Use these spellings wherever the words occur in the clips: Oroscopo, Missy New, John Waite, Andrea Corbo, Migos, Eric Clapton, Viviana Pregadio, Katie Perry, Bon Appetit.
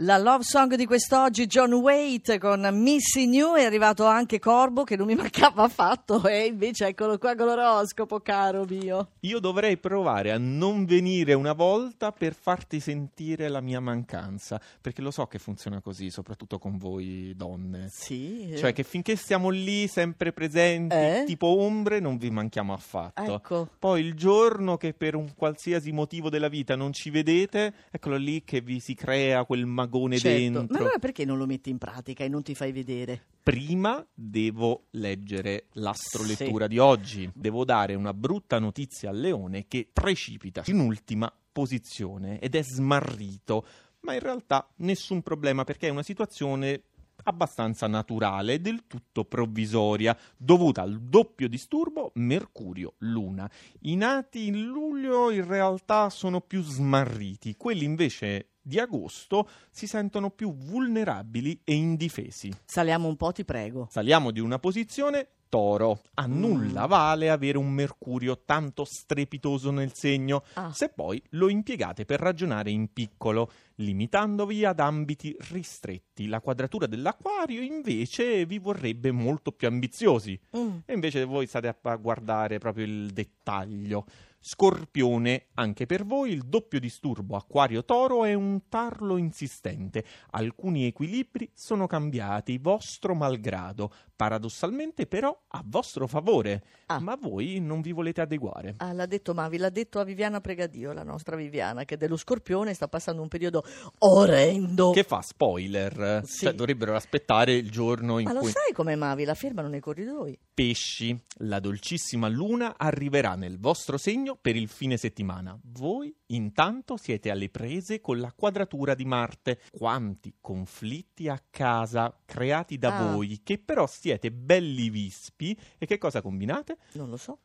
La love song di quest'oggi, John Waite con Missy New. È arrivato anche Corbo, che non mi mancava affatto, e invece eccolo qua con l'oroscopo, caro mio. Io dovrei provare a non venire una volta per farti sentire la mia mancanza, perché lo so che funziona così, soprattutto con voi donne. Sì. Cioè che finché stiamo lì sempre presenti, tipo ombre, non vi manchiamo affatto. Ecco. Poi il giorno che per un qualsiasi motivo della vita non ci vedete, eccolo lì che vi si crea quel mancanza. Certo. Dentro. Ma allora perché non lo metti in pratica e non ti fai vedere? Prima devo leggere l'astrolettura di oggi. Devo dare una brutta notizia al leone che precipita in ultima posizione ed è smarrito, ma in realtà nessun problema, perché è una situazione abbastanza naturale, del tutto provvisoria, dovuta al doppio disturbo Mercurio-Luna. I nati in luglio in realtà sono più smarriti, quelli invece di agosto si sentono più vulnerabili e indifesi. Saliamo un po', ti prego. Saliamo di una posizione. Toro. A nulla vale avere un Mercurio tanto strepitoso nel segno se poi lo impiegate per ragionare in piccolo, limitandovi ad ambiti ristretti. La quadratura dell'Acquario invece vi vorrebbe molto più ambiziosi, e invece voi state a guardare proprio il dettaglio. Scorpione, anche per voi il doppio disturbo Acquario-Toro è un tarlo insistente. Alcuni equilibri sono cambiati, vostro malgrado, paradossalmente però a vostro favore, ma voi non vi volete adeguare. L'ha detto Mavi, l'ha detto a Viviana Pregadio, la nostra Viviana, che dello Scorpione sta passando un periodo orrendo. Che fa spoiler, cioè, dovrebbero aspettare il giorno in cui... Ma lo sai come Mavi, la fermano nei corridoi. Pesci, la dolcissima luna arriverà nel vostro segno per il fine settimana. Voi intanto siete alle prese con la quadratura di Marte. Quanti conflitti a casa creati da voi, che però siete belli vispi e che cosa combinate? Non lo so.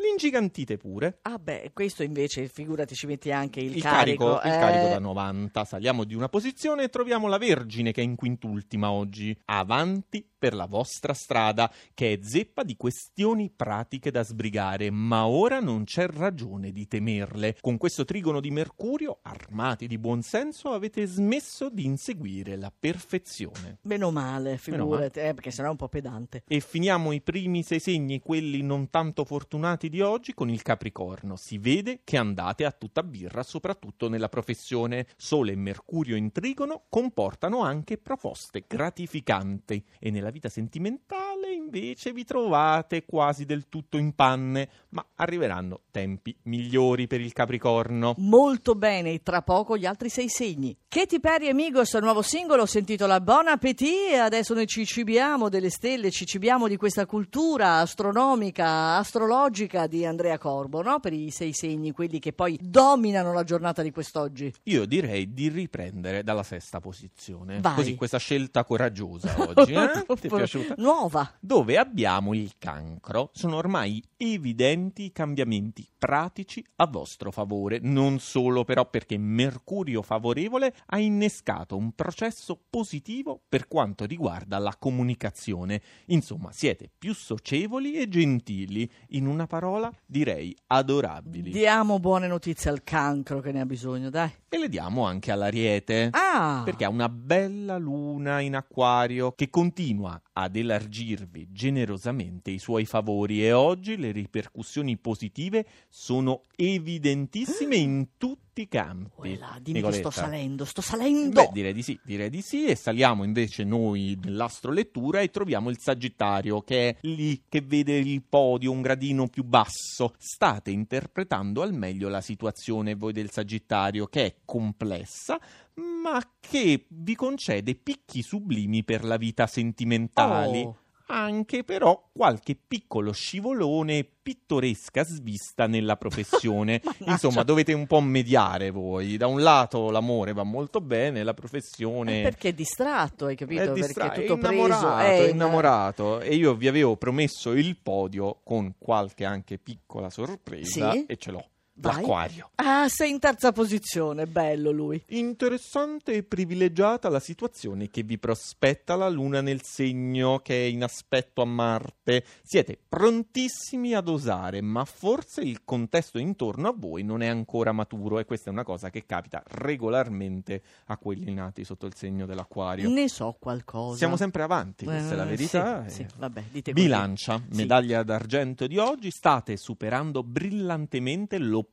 Li ingigantite pure. Ah beh, questo invece, figurati, ci metti anche il carico. Il carico da 90. Saliamo di una posizione e troviamo la Vergine, che è in quintultima oggi. Avanti per la vostra strada, che è zeppa di questioni pratiche da sbrigare, ma ora non c'è ragione di temerle. Con questo trigono di Mercurio, armati di buonsenso, avete smesso di inseguire la perfezione. Meno male, figurati, perché sennò è un po' pedante. E finiamo i primi sei segni, quelli non tanto fortunati di oggi, con il Capricorno. Si vede che andate a tutta birra, soprattutto nella professione. Sole e Mercurio in trigono comportano anche proposte gratificanti, e nella vita sentimentale invece vi trovate quasi del tutto in panne, ma arriveranno tempi migliori per il Capricorno. Molto bene, e tra poco gli altri sei segni. Katie Perry e Migos, nuovo singolo, si intitola Bon Appetit, e adesso noi ci cibiamo delle stelle, ci cibiamo di questa cultura astronomica, astrologica di Andrea Corbo, no? Per i sei segni, quelli che poi dominano la giornata di quest'oggi. Io direi di riprendere dalla sesta posizione. Vai. Così, questa scelta coraggiosa oggi, ti è piaciuta? Nuova. Dove abbiamo il Cancro, sono ormai evidenti i cambiamenti pratici a vostro favore, non solo però perché Mercurio favorevole ha innescato un processo positivo per quanto riguarda la comunicazione. Insomma, siete più socievoli e gentili, in una parola direi adorabili. Diamo buone notizie al Cancro, che ne ha bisogno, dai. E le diamo anche all'Ariete, perché ha una bella luna in Acquario che continua ad elargirvi generosamente i suoi favori, e oggi le ripercussioni positive sono evidentissime in tutti i campi. Uella, dimmi che sto salendo. Beh, direi di sì, e saliamo invece noi nell'astrolettura e troviamo il Sagittario, che è lì che vede il podio un gradino più basso. State interpretando al meglio la situazione voi del Sagittario, che è complessa, ma che vi concede picchi sublimi per la vita sentimentali. Anche però qualche piccolo scivolone, pittoresca svista nella professione. Insomma, dovete un po' mediare voi. Da un lato l'amore va molto bene, la professione... perché è distratto, hai capito? Perché è tutto innamorato. E io vi avevo promesso il podio con qualche anche piccola sorpresa, e ce l'ho. L'acquario. Ah, sei in terza posizione, bello lui. Interessante e privilegiata la situazione che vi prospetta la luna nel segno che è in aspetto a Marte. Siete prontissimi ad osare, ma forse il contesto intorno a voi non è ancora maturo, e questa è una cosa che capita regolarmente a quelli nati sotto il segno dell'acquario. Ne so qualcosa. Siamo sempre avanti, questa è la verità. Sì, vabbè, dite così. Bilancia, medaglia d'argento di oggi, state superando brillantemente l'opposizione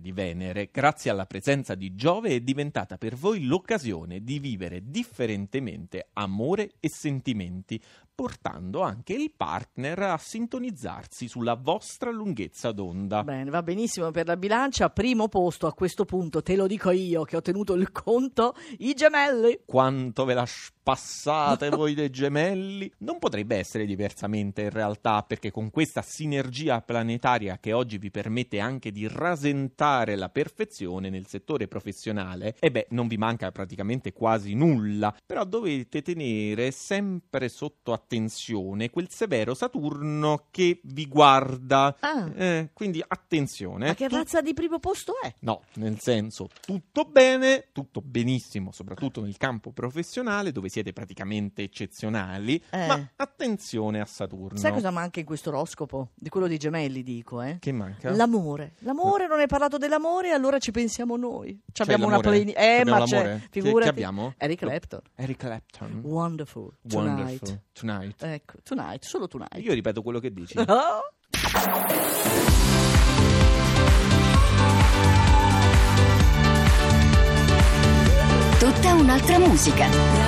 di Venere. Grazie alla presenza di Giove è diventata per voi l'occasione di vivere differentemente amore e sentimenti, portando anche il partner a sintonizzarsi sulla vostra lunghezza d'onda. Bene, va benissimo per la bilancia. Primo posto a questo punto, te lo dico io che ho tenuto il conto, i gemelli. Quanto ve la passate voi dei gemelli? Non potrebbe essere diversamente in realtà, perché con questa sinergia planetaria che oggi vi permette anche di rasentare la perfezione nel settore professionale, non vi manca praticamente quasi nulla, però dovete tenere sempre sotto attenzione quel severo Saturno che vi guarda. Quindi attenzione. Ma che razza di primo posto è? No, nel senso tutto bene, tutto benissimo, soprattutto nel campo professionale dove siete praticamente eccezionali, ma attenzione a Saturno. Sai cosa manca in questo oroscopo? Di quello dei gemelli dico, Che manca? L'amore, non hai parlato dell'amore, allora ci pensiamo noi. Abbiamo una playlist. Ma c'è, figurati. Che abbiamo? Eric Clapton. Wonderful. Tonight. Ecco, tonight, solo tonight. Io ripeto quello che dici. Tutta un'altra musica.